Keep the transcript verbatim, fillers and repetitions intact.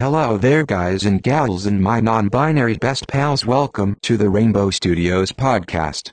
Hello there guys and gals and my non-binary best pals, welcome to the Rainbow Studios podcast.